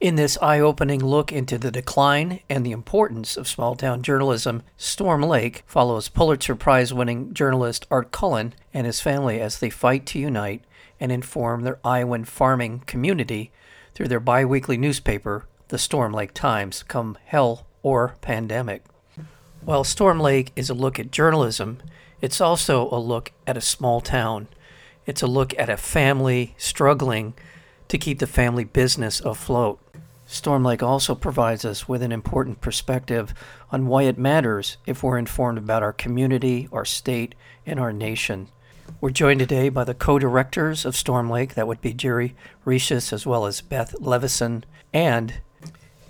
In this eye-opening look into the decline and the importance of small-town journalism, Storm Lake follows Pulitzer Prize-winning journalist Art Cullen and his family as they fight to unite and inform their Iowan farming community through their biweekly newspaper, The Storm Lake Times, come hell or pandemic. While Storm Lake is a look at journalism, it's also a look at a small town. It's a look at a family struggling to keep the family business afloat. Storm Lake also provides us with an important perspective on why it matters if we're informed about our community, our state, and our nation. We're joined today by the co-directors of Storm Lake, that would be Jerry Risius as well as Beth Levison, and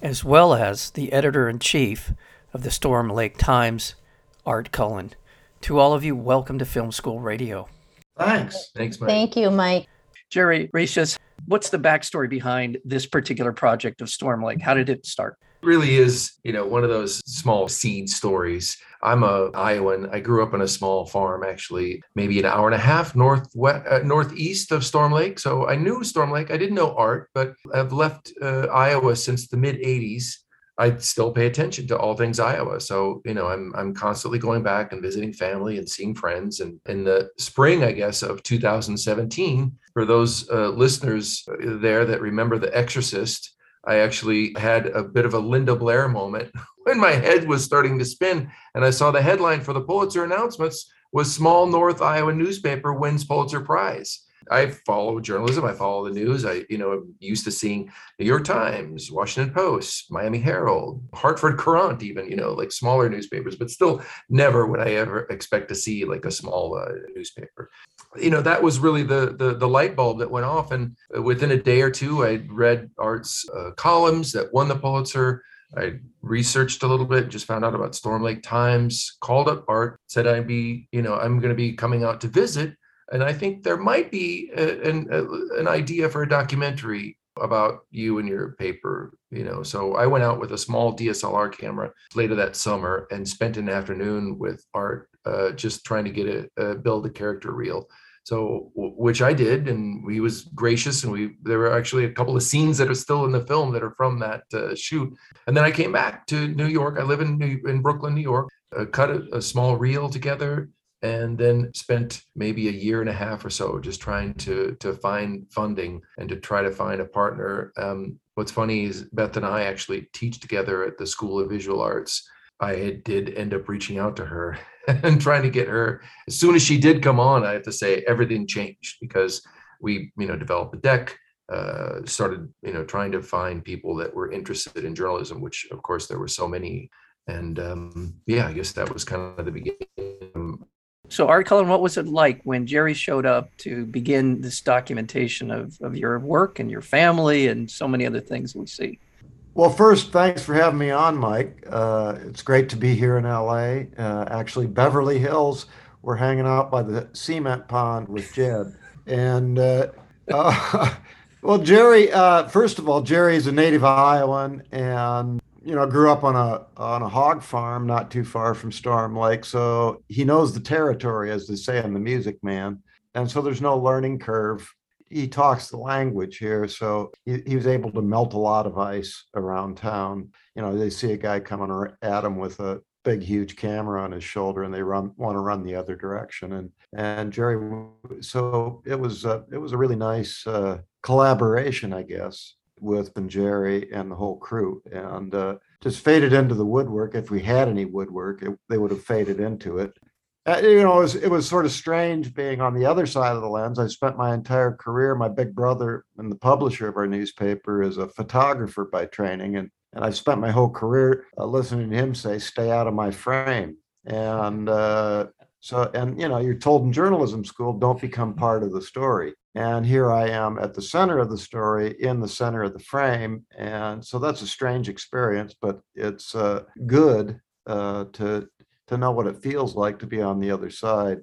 as well as the editor-in-chief of the Storm Lake Times, Art Cullen. To all of you, welcome to Film School Radio. Thanks. Thanks, Mike. Thank you, Mike. Jerry Risius, what's the backstory behind this particular project of Storm Lake? How did it start? It really is, one of those small seed stories. I'm an Iowan. I grew up on a small farm, actually, maybe an hour and a half northeast of Storm Lake. So I knew Storm Lake. I didn't know Art, but I've left Iowa since the mid-'80s. I still pay attention to all things Iowa. So, I'm constantly going back and visiting family and seeing friends. And in the spring, I guess, of 2017, for those listeners there that remember The Exorcist, I actually had a bit of a Linda Blair moment when my head was starting to spin. And I saw the headline for the Pulitzer announcements was Small North Iowa Newspaper Wins Pulitzer Prize. I follow journalism. I follow the news. I'm used to seeing New York Times, Washington Post, Miami Herald, Hartford Courant, even, like smaller newspapers, but still never would I ever expect to see like a small newspaper. That was really the light bulb that went off. And within a day or two, I read Art's columns that won the Pulitzer. I researched a little bit, just found out about Storm Lake Times, called up Art, said I'm going to be coming out to visit. And I think there might be an idea for a documentary about you and your paper, So I went out with a small DSLR camera later that summer and spent an afternoon with Art just trying to build a character reel. So, which I did, and he was gracious, and there were actually a couple of scenes that are still in the film that are from that shoot. And then I came back to New York. I live in Brooklyn, New York. Cut a small reel together, and then spent maybe a year and a half or so just trying to find funding and to try to find a partner. What's funny is Beth and I actually teach together at the School of Visual Arts. I did end up reaching out to her and trying to get her. As soon as she did come on, I have to say everything changed because we, developed a deck, started, trying to find people that were interested in journalism, which of course there were so many. And I guess that was kind of the beginning. So, Art Cullen, what was it like when Jerry showed up to begin this documentation of your work and your family and so many other things we see? Well, first, thanks for having me on, Mike. It's great to be here in L.A. Actually, Beverly Hills, we're hanging out by the cement pond with Jed. And, well, Jerry, first of all, Jerry is a native Iowan and grew up on a hog farm not too far from Storm Lake, so he knows the territory, as they say in The Music Man, and so there's no learning curve. He talks the language here, so he was able to melt a lot of ice around town. They see a guy coming at him with a big, huge camera on his shoulder, and they want to run the other direction. And Jerry, so it was a really nice collaboration, I guess, with and Jerry and the whole crew, and just faded into the woodwork. If we had any woodwork, they would have faded into it. It was sort of strange being on the other side of the lens. I spent my entire career, my big brother and the publisher of our newspaper is a photographer by training, and I've spent my whole career listening to him say, stay out of my frame. And you're told in journalism school, don't become part of the story. And here I am at the center of the story, in the center of the frame. And so that's a strange experience, but it's good to know what it feels like to be on the other side.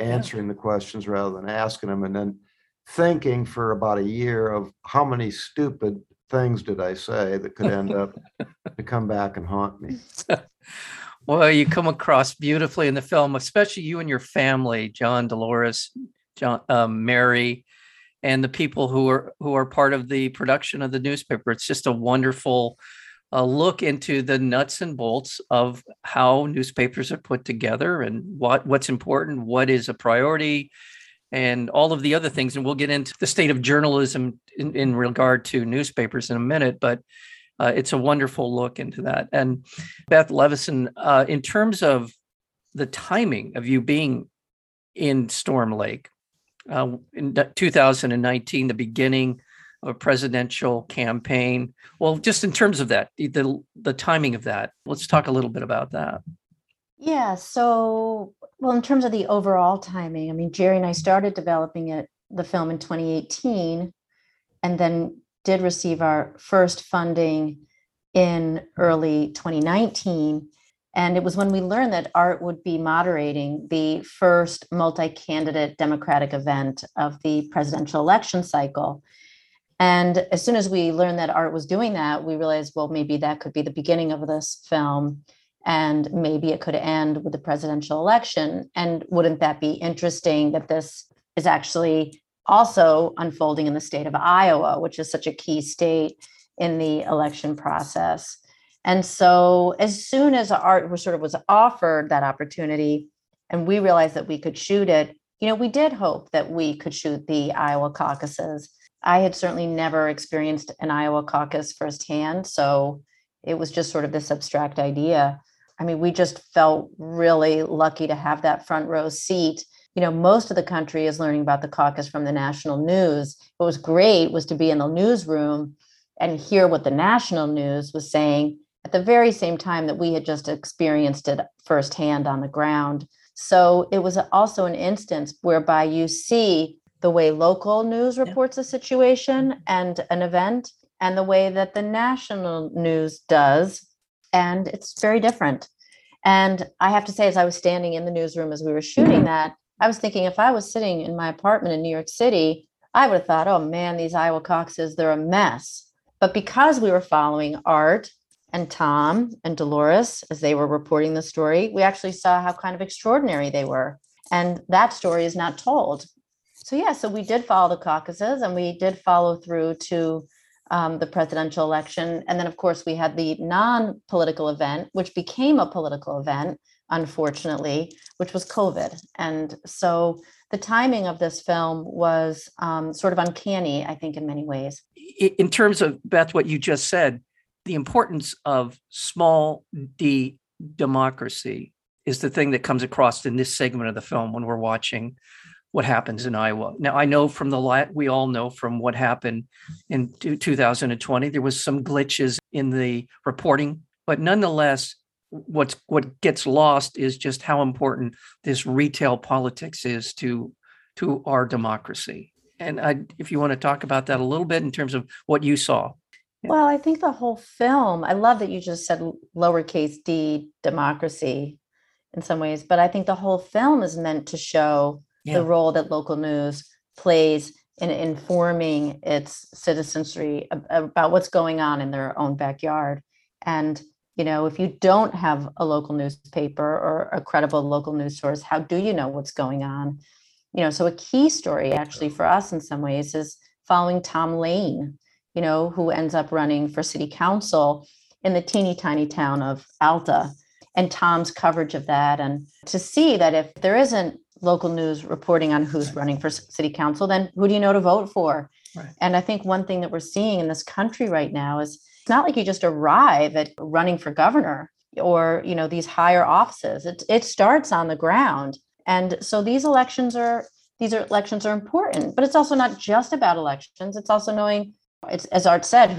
answering the questions rather than asking them, and then thinking for about a year of how many stupid things did I say that could end up to come back and haunt me. Well, you come across beautifully in the film, especially you and your family, John, Dolores, John, Mary, and the people who are part of the production of the newspaper. It's just a wonderful look into the nuts and bolts of how newspapers are put together and what's important, what is a priority, and all of the other things. And we'll get into the state of journalism in regard to newspapers in a minute, but it's a wonderful look into that. And Beth Levison, in terms of the timing of you being in Storm Lake, in 2019, the beginning of a presidential campaign. Well, just in terms of that, the timing of that, let's talk a little bit about that. Yeah. So, well, in terms of the overall timing, I mean, Jerry and I started developing the film in 2018, and then did receive our first funding in early 2019. And it was when we learned that Art would be moderating the first multi-candidate Democratic event of the presidential election cycle. And as soon as we learned that Art was doing that, we realized, well, maybe that could be the beginning of this film, and maybe it could end with the presidential election. And wouldn't that be interesting that this is actually also unfolding in the state of Iowa, which is such a key state in the election process. And so as soon as Art was offered that opportunity and we realized that we could shoot it, we did hope that we could shoot the Iowa caucuses. I had certainly never experienced an Iowa caucus firsthand, so it was just this abstract idea. I mean, we just felt really lucky to have that front row seat. Most of the country is learning about the caucus from the national news. What was great was to be in the newsroom and hear what the national news was saying at the very same time that we had just experienced it firsthand on the ground. So it was also an instance whereby you see the way local news reports a situation and an event, and the way that the national news does, and it's very different. And I have to say, as I was standing in the newsroom as we were shooting that, I was thinking, if I was sitting in my apartment in New York City, I would have thought, oh man, these Iowa caucuses, they're a mess. But because we were following Art and Tom and Dolores as they were reporting the story, we actually saw how kind of extraordinary they were. And that story is not told. So we did follow the caucuses, and we did follow through to the presidential election. And then, of course, we had the non-political event, which became a political event, unfortunately, which was COVID. And so the timing of this film was uncanny, I think, in many ways. In terms of, Beth, what you just said, the importance of small d democracy is the thing that comes across in this segment of the film when we're watching what happens in Iowa. Now, I know we all know from what happened in 2020, there was some glitches in the reporting, but nonetheless, what gets lost is just how important this retail politics is to our democracy. And if you want to talk about that a little bit in terms of what you saw. Well, I think the whole film, I love that you just said lowercase d democracy in some ways, but I think the whole film is meant to show the role that local news plays in informing its citizenry about what's going on in their own backyard. And, if you don't have a local newspaper or a credible local news source, how do you know what's going on? So a key story actually for us in some ways is following Tom Lane, who ends up running for city council in the teeny tiny town of Alta, and Tom's coverage of that. And to see that if there isn't local news reporting on who's running for city council, then who do you know to vote for? Right. And I think one thing that we're seeing in this country right now is it's not like you just arrive at running for governor or, these higher offices. It starts on the ground. And so these elections are important, but it's also not just about elections. It's also knowing, it's, as Art said,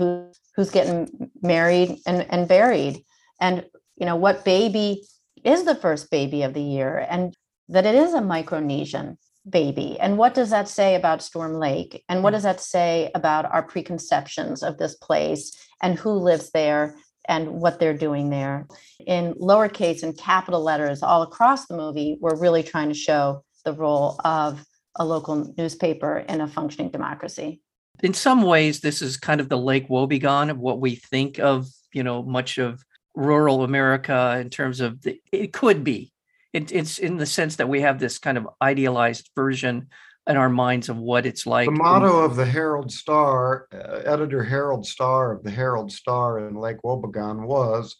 who's getting married and buried, and, what baby is the first baby of the year, and that it is a Micronesian baby. And what does that say about Storm Lake? And what does that say about our preconceptions of this place and who lives there and what they're doing there. In lowercase and capital letters all across the movie, we're really trying to show the role of a local newspaper in a functioning democracy. In some ways, this is kind of the Lake Wobegon of what we think of, you know, much of rural America in terms of it could be. It's in the sense that we have this kind of idealized version in our minds of what it's like. The motto of the Herald Star, editor Herald Star of the Herald Star in Lake Wobegon was,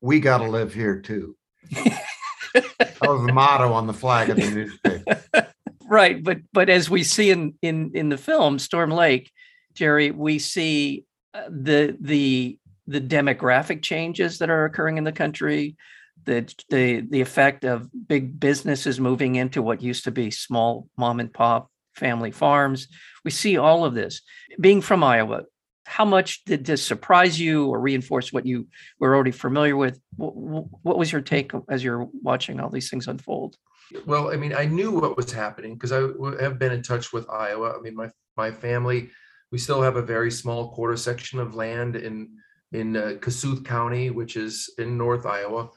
we got to live here too. That was the motto on the flag of the newspaper. Right. But as we see in the film Storm Lake, Jerry, we see the demographic changes that are occurring in the country, the effect of big businesses moving into what used to be small mom and pop family farms. We see all of this. Being from Iowa, how much did this surprise you or reinforce what you were already familiar with? What was your take as you're watching all these things unfold? Well, I mean, I knew what was happening because I have been in touch with Iowa. I mean, my family, we still have a very small quarter section of land in Kossuth County, which is in North Iowa.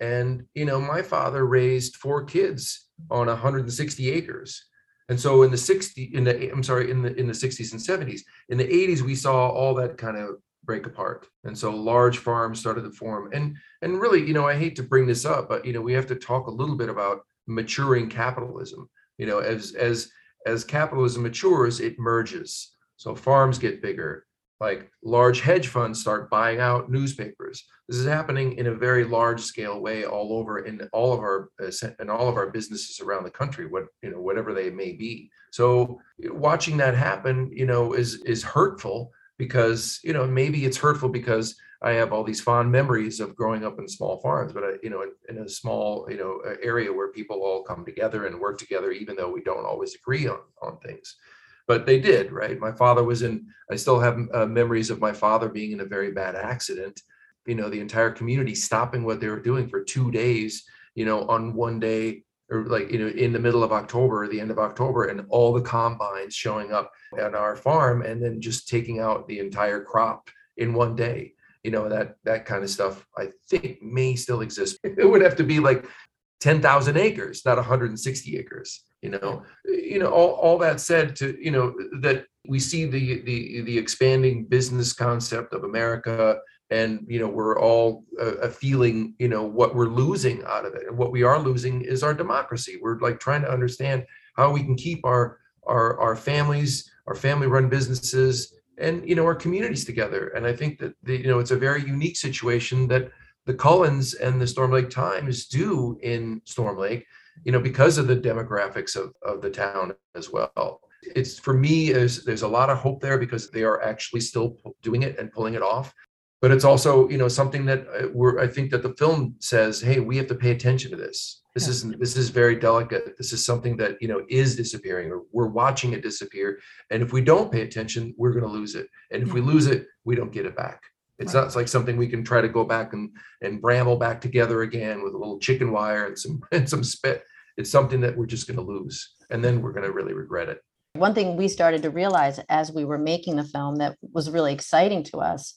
And, you know, my father raised 4 kids on 160 acres. And so in the 60s and 70s, in the 80s, we saw all that kind of break apart. And so large farms started to form. And really, you know, I hate to bring this up, but, you know, we have to talk a little bit about maturing capitalism. You know, as capitalism matures, it merges. So farms get bigger, like large hedge funds start buying out newspapers. This is happening in a very large scale way all over in all of our businesses around the country, whatever they may be. So watching that happen, you know, is hurtful because, you know, maybe it's hurtful because I have all these fond memories of growing up in small farms, but, you know, in a small, you know, area where people all come together and work together, even though we don't always agree on things. But they did, right? My father was I still have memories of my father being in a very bad accident. You know, the entire community stopping what they were doing for 2 days, you know, on one day, or like, you know, in the middle of October, the end of October, and all the combines showing up at our farm and then just taking out the entire crop in one day. You know, that kind of stuff, I think, may still exist. It would have to be like 10,000 acres, not 160 acres. You know, all that said, to, you know, that we see the expanding business concept of America, and, you know, we're all feeling, you know, what we're losing out of it. And what we are losing is our democracy. We're like trying to understand how we can keep our families, our family-run businesses, and, you know, our communities together. And I think that, you know, it's a very unique situation that the Cullens and the Storm Lake Times do in Storm Lake, you know, because of the demographics of the town as well. It's, for me, there's a lot of hope there because they are actually still doing it and pulling it off. But it's also, you know, something that I think that the film says, hey, we have to pay attention to this. This is very delicate. This is something that, you know, is disappearing, or we're watching it disappear. And if we don't pay attention, we're going to lose it. And if we lose it, we don't get it back. It's right. Not like something we can try to go back and bramble back together again with a little chicken wire and some spit. It's something that we're just going to lose. And then we're going to really regret it. One thing we started to realize as we were making the film that was really exciting to us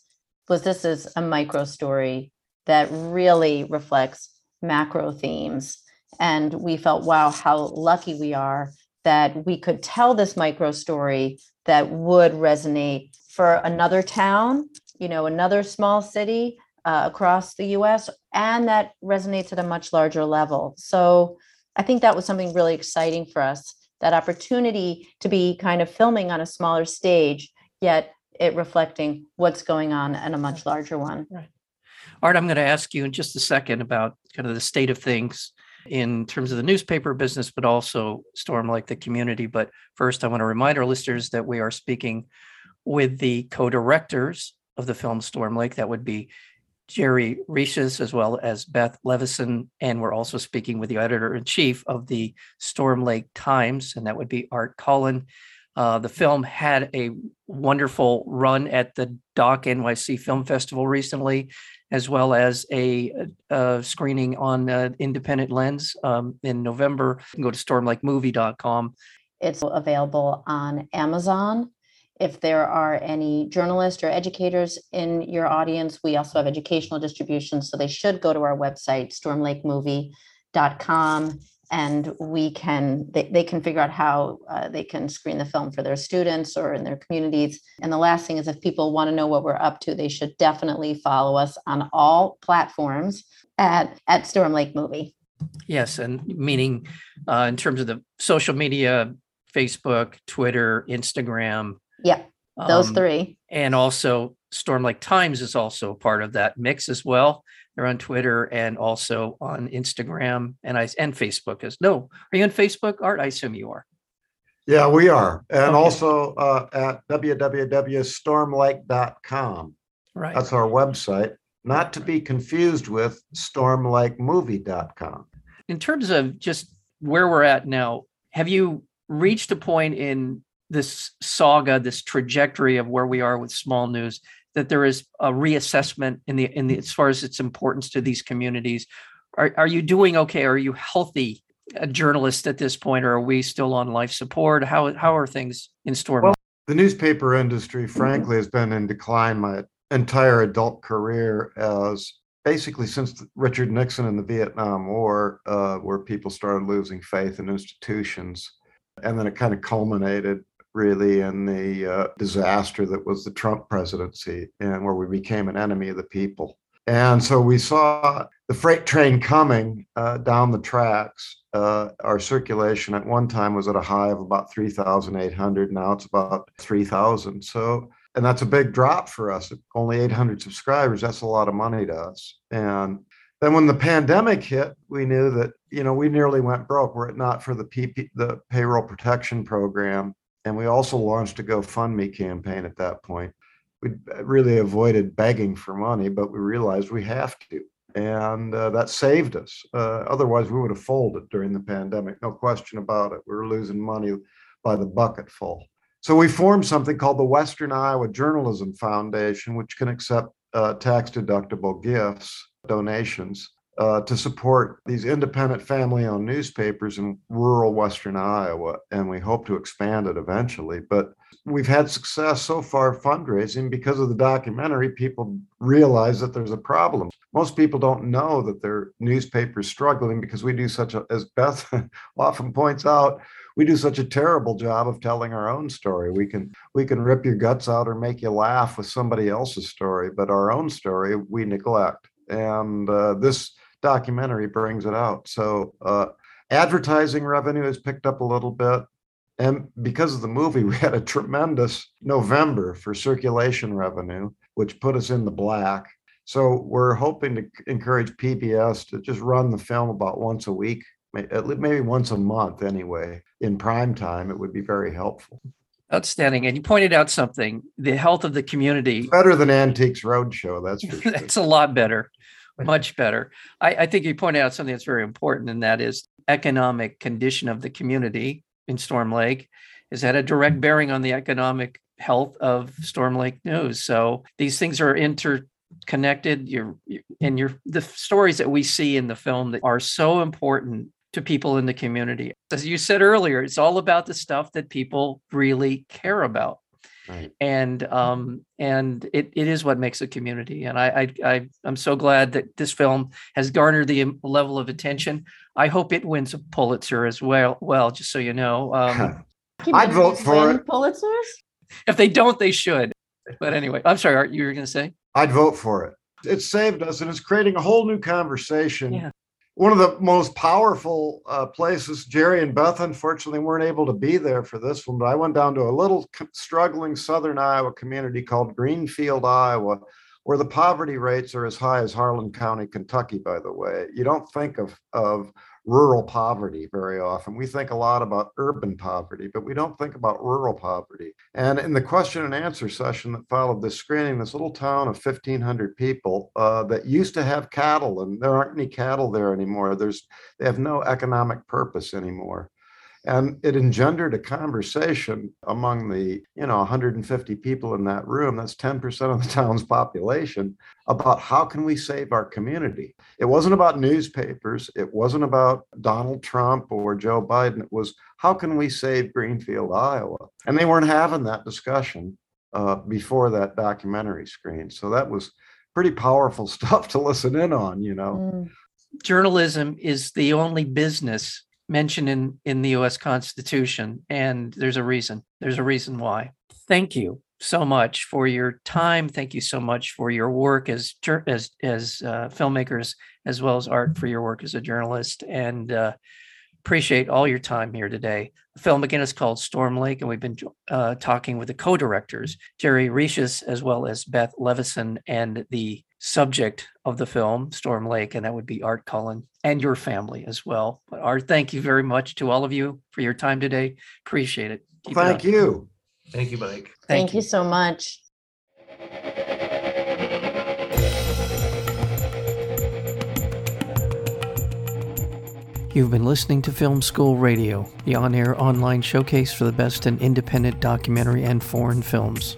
was this is a micro story that really reflects macro themes. And we felt, wow, how lucky we are that we could tell this micro story that would resonate for another town, you know, another small city across the U.S., and that resonates at a much larger level. So I think that was something really exciting for us, that opportunity to be kind of filming on a smaller stage, yet it reflecting what's going on in a much larger one. Right. Art, I'm going to ask you in just a second about kind of the state of things in terms of the newspaper business, but also Storm Lake, the community. But first, I want to remind our listeners that we are speaking with the co-directors of the film Storm Lake. That would be Jerry Risius as well as Beth Levison. And we're also speaking with the editor-in-chief of the Storm Lake Times, and that would be Art Cullen. The film had a wonderful run at the Doc NYC Film Festival recently, as well as a screening on Independent Lens in November. You can go to stormlakemovie.com. It's available on Amazon. If there are any journalists or educators in your audience, we also have educational distributions, so they should go to our website, stormlakemovie.com, and we can they can figure out how they can screen the film for their students or in their communities. And the last thing is, if people want to know what we're up to, they should definitely follow us on all platforms at Storm Lake Movie. Yes, and meaning in terms of the social media, Facebook, Twitter, Instagram. Yeah, those three. And also Storm Lake Times is also part of that mix as well. They're on Twitter and also on Instagram and Facebook. Are you on Facebook, Art? I assume you are. Yeah, we are. And also at www.stormlake.com. Right. That's our website, not to be confused with stormlakemovie.com. In terms of just where we're at now, have you reached a point in this saga, this trajectory of where we are with small news, that there is a reassessment in the as far as its importance to these communities? Are you doing okay? Are you healthy a journalist at this point, or are we still on life support? How are things in store? Well, the newspaper industry, frankly, has been in decline my entire adult career, as basically since Richard Nixon and the Vietnam War, where people started losing faith in institutions. And then it kind of culminated really in the disaster that was the Trump presidency, and where we became an enemy of the people. And so we saw the freight train coming down the tracks. Our circulation at one time was at a high of about 3,800. Now it's about 3,000. So, and that's a big drop for us. Only 800 subscribers. That's a lot of money to us. And then when the pandemic hit, we knew that, we nearly went broke were it not for the payroll protection program. And we also launched a GoFundMe campaign at that point. We really avoided begging for money, but we realized we have to. And that saved us. Otherwise, we would have folded during the pandemic. No question about it. We were losing money by the bucketful. So we formed something called the Western Iowa Journalism Foundation, which can accept tax-deductible gifts, donations, to support these independent family-owned newspapers in rural Western Iowa, and we hope to expand it eventually. But we've had success so far fundraising because of the documentary. People realize that there's a problem. Most people don't know that their newspaper's struggling because we do as Beth often points out, we do such a terrible job of telling our own story. We can rip your guts out or make you laugh with somebody else's story, but our own story we neglect. And this documentary brings it out. So advertising revenue has picked up a little bit. And because of the movie, we had a tremendous November for circulation revenue, which put us in the black. So we're hoping to encourage PBS to just run the film about once a week, maybe once a month anyway, in prime time. It would be very helpful. Outstanding. And you pointed out something, the health of the community. It's better than Antiques Roadshow, that's for sure. That's a lot better, much better. I think you pointed out something that's very important, and that is economic condition of the community in Storm Lake is had a direct bearing on the economic health of Storm Lake News. So these things are interconnected. The stories that we see in the film that are so important to people in the community. As you said earlier, it's all about the stuff that people really care about. Right. And it is what makes a community. And I'm so glad that this film has garnered the level of attention. I hope it wins a Pulitzer as well. Well, just so you know, I'd vote for it. Pulitzers? If they don't, they should. But anyway, I'm sorry, Art, you were going to say? I'd vote for it. It saved us, and it's creating a whole new conversation. Yeah. One of the most powerful places, Jerry and Beth, unfortunately, weren't able to be there for this one, but I went down to a little struggling southern Iowa community called Greenfield, Iowa, where the poverty rates are as high as Harlan County, Kentucky, by the way. You don't think of rural poverty very often. We think a lot about urban poverty, but we don't think about rural poverty. And in the question and answer session that followed this screening, this little town of 1,500 people that used to have cattle, and there aren't any cattle there anymore. They have no economic purpose anymore. And it engendered a conversation among the, 150 people in that room, that's 10% of the town's population, about how can we save our community? It wasn't about newspapers. It wasn't about Donald Trump or Joe Biden. It was, how can we save Greenfield, Iowa? And they weren't having that discussion before that documentary screened. So that was pretty powerful stuff to listen in on, Journalism is the only business mentioned in the U.S. Constitution, and there's a reason. There's a reason why. Thank you so much for your time. Thank you so much for your work as filmmakers, as well as Art for your work as a journalist, and appreciate all your time here today. The film again is called Storm Lake, and we've been talking with the co-directors, Jerry Risius, as well as Beth Levison, and the subject of the film, Storm Lake, and that would be Art Cullen and your family as well. But Art, thank you very much to all of you for your time today. Appreciate it. Thank you. Thank you, Mike. Thank you so much. You've been listening to Film School Radio, the on-air online showcase for the best in independent documentary and foreign films.